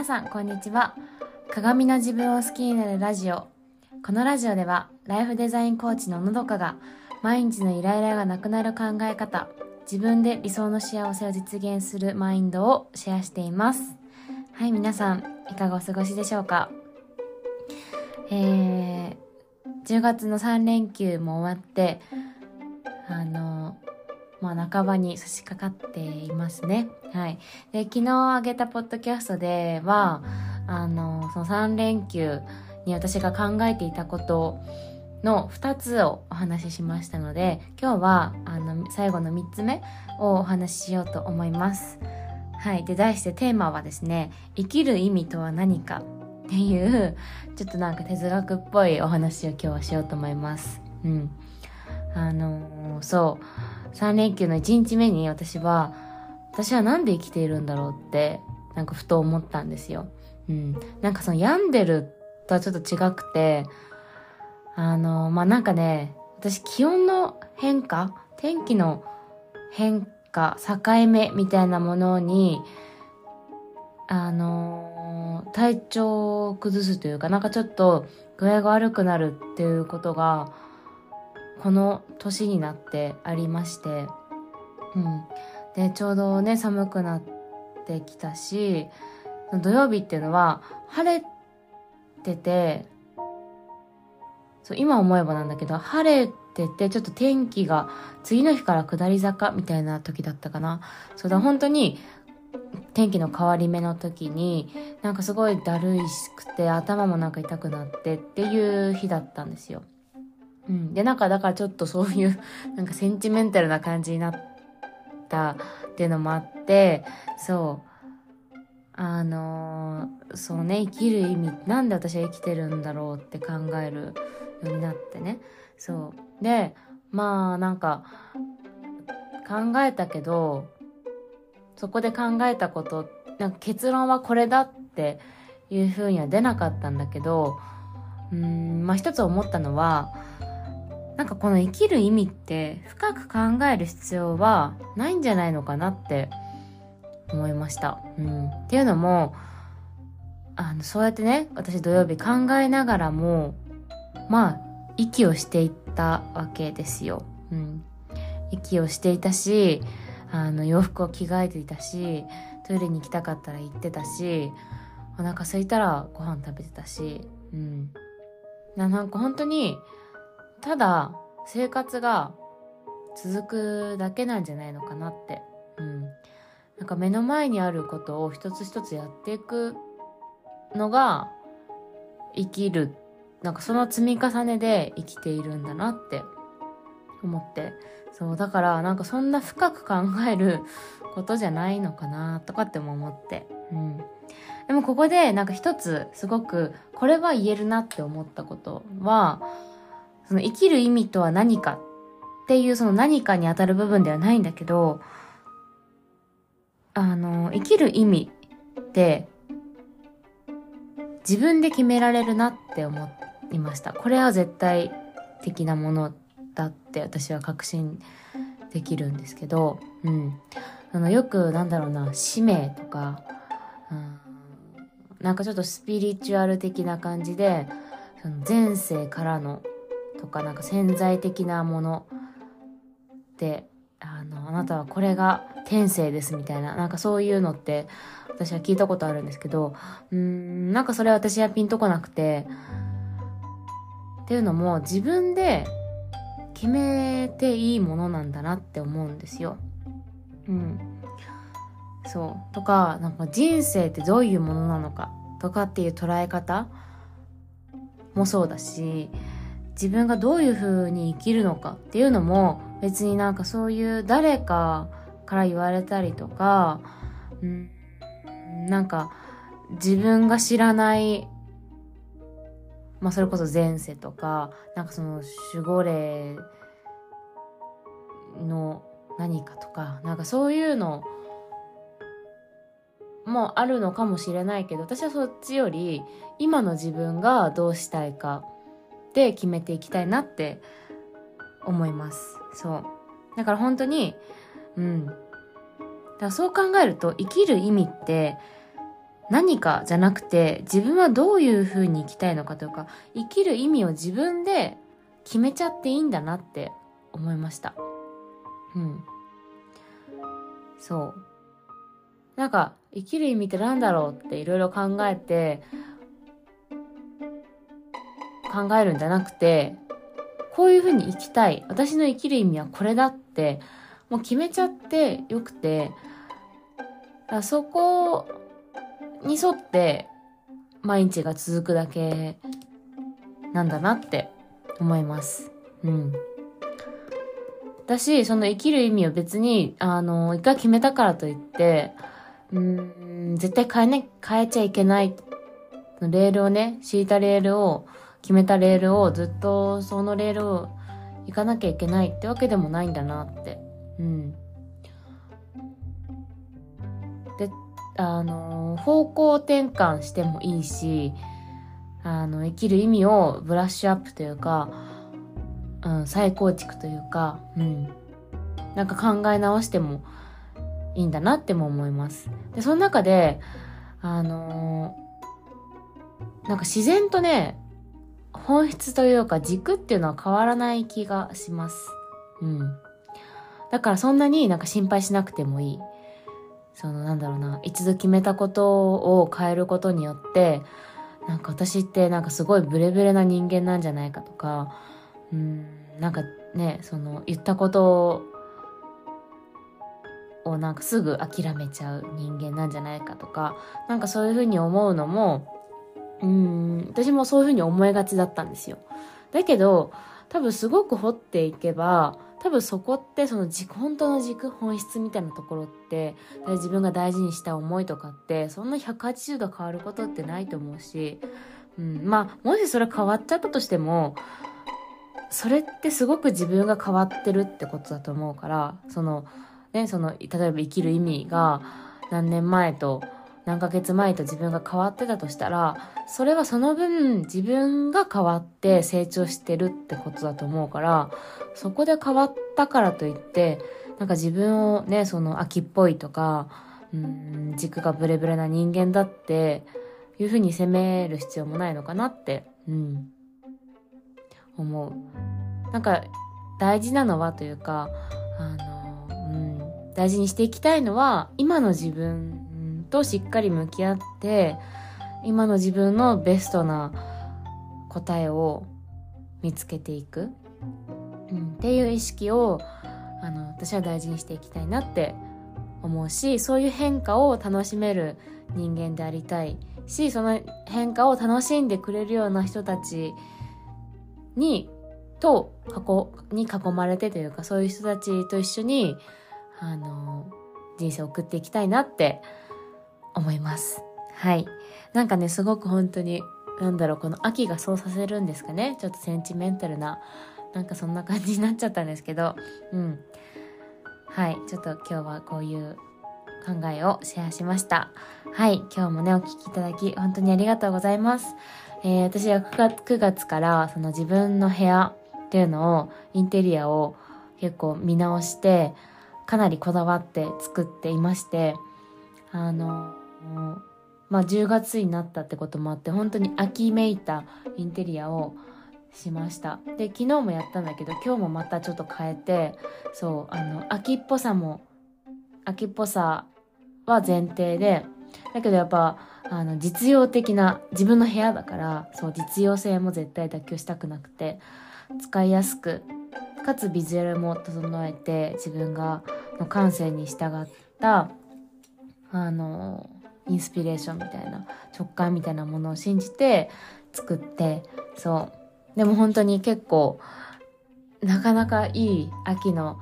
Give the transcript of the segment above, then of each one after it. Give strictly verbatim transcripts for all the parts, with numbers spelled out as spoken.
皆さんこんにちは。鏡の自分を好きになるラジオ。このラジオではライフデザインコーチののどかが毎日のイライラがなくなる考え方、自分で理想の幸せを実現するマインドをシェアしています。はい、皆さんいかがお過ごしでしょうか。えー、じゅうがつのさんれんきゅうも終わってあのまあ、半ばに差し掛かっていますね。はい。で、昨日あげたポッドキャストでは、あの、そのさんれんきゅうに私が考えていたことのふたつをお話ししましたので、今日は、あの、最後のみっつめをお話ししようと思います。はい。で、題してテーマはですね、生きる意味とは何かっていう、ちょっとなんか哲学っぽいお話を今日はしようと思います。うん。あの、そう。さん連休のいちにちめに私は私はなんで生きているんだろうってなんかふと思ったんですよ。うん、なんかその病んでるとはちょっと違くて、あのまあなんかね、私気温の変化、天気の変化、境目みたいなものにあの体調を崩すというか、なんかちょっと具合が悪くなるっていうことがこの年になってありまして、うん、でちょうどね寒くなってきたし、土曜日っていうのは晴れてて、そう今思えばなんだけど晴れててちょっと天気が次の日から下り坂みたいな時だったかな。そうだ、本当に天気の変わり目の時になんかすごいだるいしくて頭もなんか痛くなってっていう日だったんですよ。うん、でなんかだからちょっとそういうなんかセンチメンタルな感じになったっていうのもあって、そうあのー、そうね、生きる意味、なんで私は生きてるんだろうって考えるようになってね。そうでまあなんか考えたけど、そこで考えたことなんか結論はこれだっていうふうには出なかったんだけど、うーんまあ一つ思ったのは、なんかこの生きる意味って深く考える必要はないんじゃないのかなって思いました。うん、っていうのもあのそうやってね、私土曜日考えながらもまあ息をしていったわけですよ。うん、息をしていたし、あの洋服を着替えていたし、トイレに行きたかったら行ってたし、お腹空いたらご飯食べてたし、うん、なんか本当にただ生活が続くだけなんじゃないのかなって、うん、なんか目の前にあることを一つ一つやっていくのが生きる、なんかその積み重ねで生きているんだなって思って、そうだからなんかそんな深く考えることじゃないのかなとかっても思って、うん、でもここでなんか一つすごくこれは言えるなって思ったことは。その生きる意味とは何かっていう、その何かにあたる部分ではないんだけど、あの生きる意味って自分で決められるなって思いました。これは絶対的なものだって私は確信できるんですけど、うん、あのよくなんだろうな、使命とか、うん、なんかちょっとスピリチュアル的な感じで、その前世からのとかなんか潜在的なもので、あのあなたはこれが天性ですみたいな、なんかそういうのって私は聞いたことあるんですけど、うーんなんかそれは私はピンとこなくて、っていうのも自分で決めていいものなんだなって思うんですよ。うん、そうとかなんか人生ってどういうものなのかとかっていう捉え方もそうだし。自分がどういう風に生きるのかっていうのも別になんかそういう誰かから言われたりとか、うん、なんか自分が知らない、まあそれこそ前世とか、なんかその守護霊の何かとか、なんかそういうのもあるのかもしれないけど、私はそっちより今の自分がどうしたいかで決めていきたいなって思います。そうだから本当に、うん、だからそう考えると生きる意味って何かじゃなくて、自分はどういう風に生きたいのかというか、生きる意味を自分で決めちゃっていいんだなって思いました。うん。そう。なんか生きる意味ってなんだろうっていろいろ考えて考えるんじゃなくて、こういう風に生きたい、私の生きる意味はこれだってもう決めちゃってよくて、そこに沿って毎日が続くだけなんだなって思います。うん。私、その生きる意味を別に、あの、一回決めたからといって、うーん、絶対変えね、変えちゃいけない。レールをね、敷いたレールを、決めたレールをずっとそのレールを行かなきゃいけないってわけでもないんだなって。うん。で、あの、方向転換してもいいし、あの、生きる意味をブラッシュアップというか、うん、再構築というか、うん、なんか考え直してもいいんだなっても思います。で、その中で、あのー、なんか自然とね、本質というか軸っていうのは変わらない気がします。うん。だからそんなになんか心配しなくてもいい。そのなんだろうな、一度決めたことを変えることによって、なんか私ってなんかすごいブレブレな人間なんじゃないかとか、うん、なんかね、その言ったことをなんかすぐ諦めちゃう人間なんじゃないかとか、なんかそういうふうに思うのも、うん、私もそういうふうに思いがちだったんですよ。だけど多分すごく掘っていけば、多分そこってその軸、本当の軸、本質みたいなところって、自分が大事にした思いとかってそんなひゃくはちじゅうど変わることってないと思うし、うん、まあもしそれ変わっちゃったとしても、それってすごく自分が変わってるってことだと思うから、そのね、その例えば生きる意味が何年前と何ヶ月前と自分が変わってたとしたら、それはその分自分が変わって成長してるってことだと思うから、そこで変わったからといってなんか自分をね、その秋っぽいとか、うーん、軸がブレブレな人間だっていうふうに責める必要もないのかなって、うん、思う。なんか大事なのはというか、あの、うん、大事にしていきたいのは今の自分としっかり向き合って、今の自分のベストな答えを見つけていく、うん、っていう意識を、あの、私は大事にしていきたいなって思うし、そういう変化を楽しめる人間でありたいし、その変化を楽しんでくれるような人たちにと囲に囲まれてというか、そういう人たちと一緒に、あの、人生を送っていきたいなって思います。はい。なんかね、すごく本当になんだろう、この秋がそうさせるんですかね、ちょっとセンチメンタルな、なんかそんな感じになっちゃったんですけど、うん、はい、ちょっと今日はこういう考えをシェアしました。はい。今日もね、お聞きいただき本当にありがとうございます。えー、私はくがつからその自分の部屋っていうのを、インテリアを結構見直して、かなりこだわって作っていまして、あの、まあ、じゅうがつになったってこともあって、本当に秋めいたインテリアをしました。で、昨日もやったんだけど、今日もまたちょっと変えて、そう、あの、秋っぽさも、秋っぽさは前提で、だけどやっぱ、あの、実用的な、自分の部屋だから、そう、実用性も絶対妥協したくなくて、使いやすくかつビジュアルも整えて、自分がの感性に従ったあのインスピレーションみたいな、直感みたいなものを信じて作って、そう、でも本当に結構なかなかいい秋の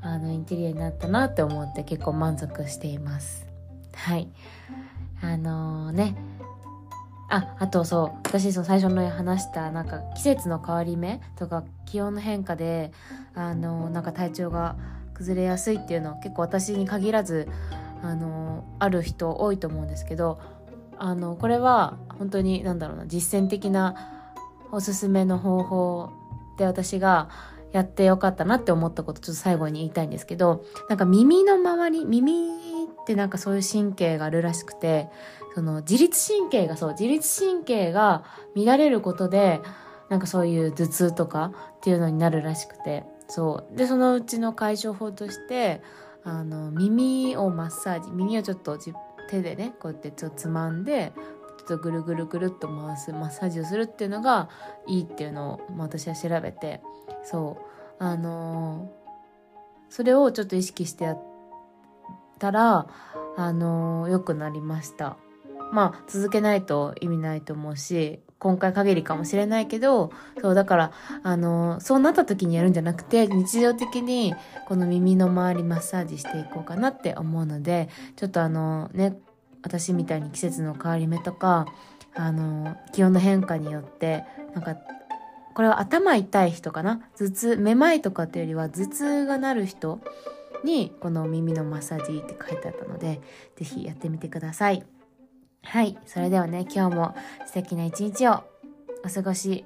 あのインテリアになったなって思って、結構満足しています。はい。あのー、ね、あ、あとそう、私その最初の話したなんか季節の変わり目とか気温の変化で、あのー、なんか体調が崩れやすいっていうのは結構私に限らず、あのー、ある人多いと思うんですけど、あのー、これは本当になんだろうな、実践的なおすすめの方法で、私がやってよかったなって思ったこと、ちょっと最後に言いたいんですけど、なんか耳の周り、耳でなんかそういう神経があるらしくて、その自律神経がそう自律神経が乱れることでなんかそういう頭痛とかっていうのになるらしくて、そうでそのうちの解消法としてあの耳をマッサージ、耳をちょっと手でねこうやってちょっとつまんでちょっとぐるぐるぐるっと回すマッサージをするっていうのがいいっていうのを私は調べて、そうあのー、それをちょっと意識してやったらあのー、良くなりました。まあ続けないと意味ないと思うし、今回限りかもしれないけど、そうだからあのそうなった時にやるんじゃなくて、日常的にこの耳の周りマッサージしていこうかなって思うので、ちょっとあのね私みたいに季節の変わり目とかあの気温の変化によってなんかこれは頭痛い人かな、頭痛めまいとかっていうよりは頭痛がなる人にこの耳のマッサージって書いてあったので、ぜひやってみてください。はい、それではね、今日も素敵な一日をお過ごし、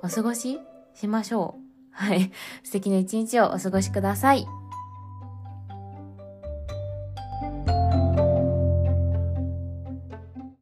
お過ごししましょう。はい、素敵な一日をお過ごしください。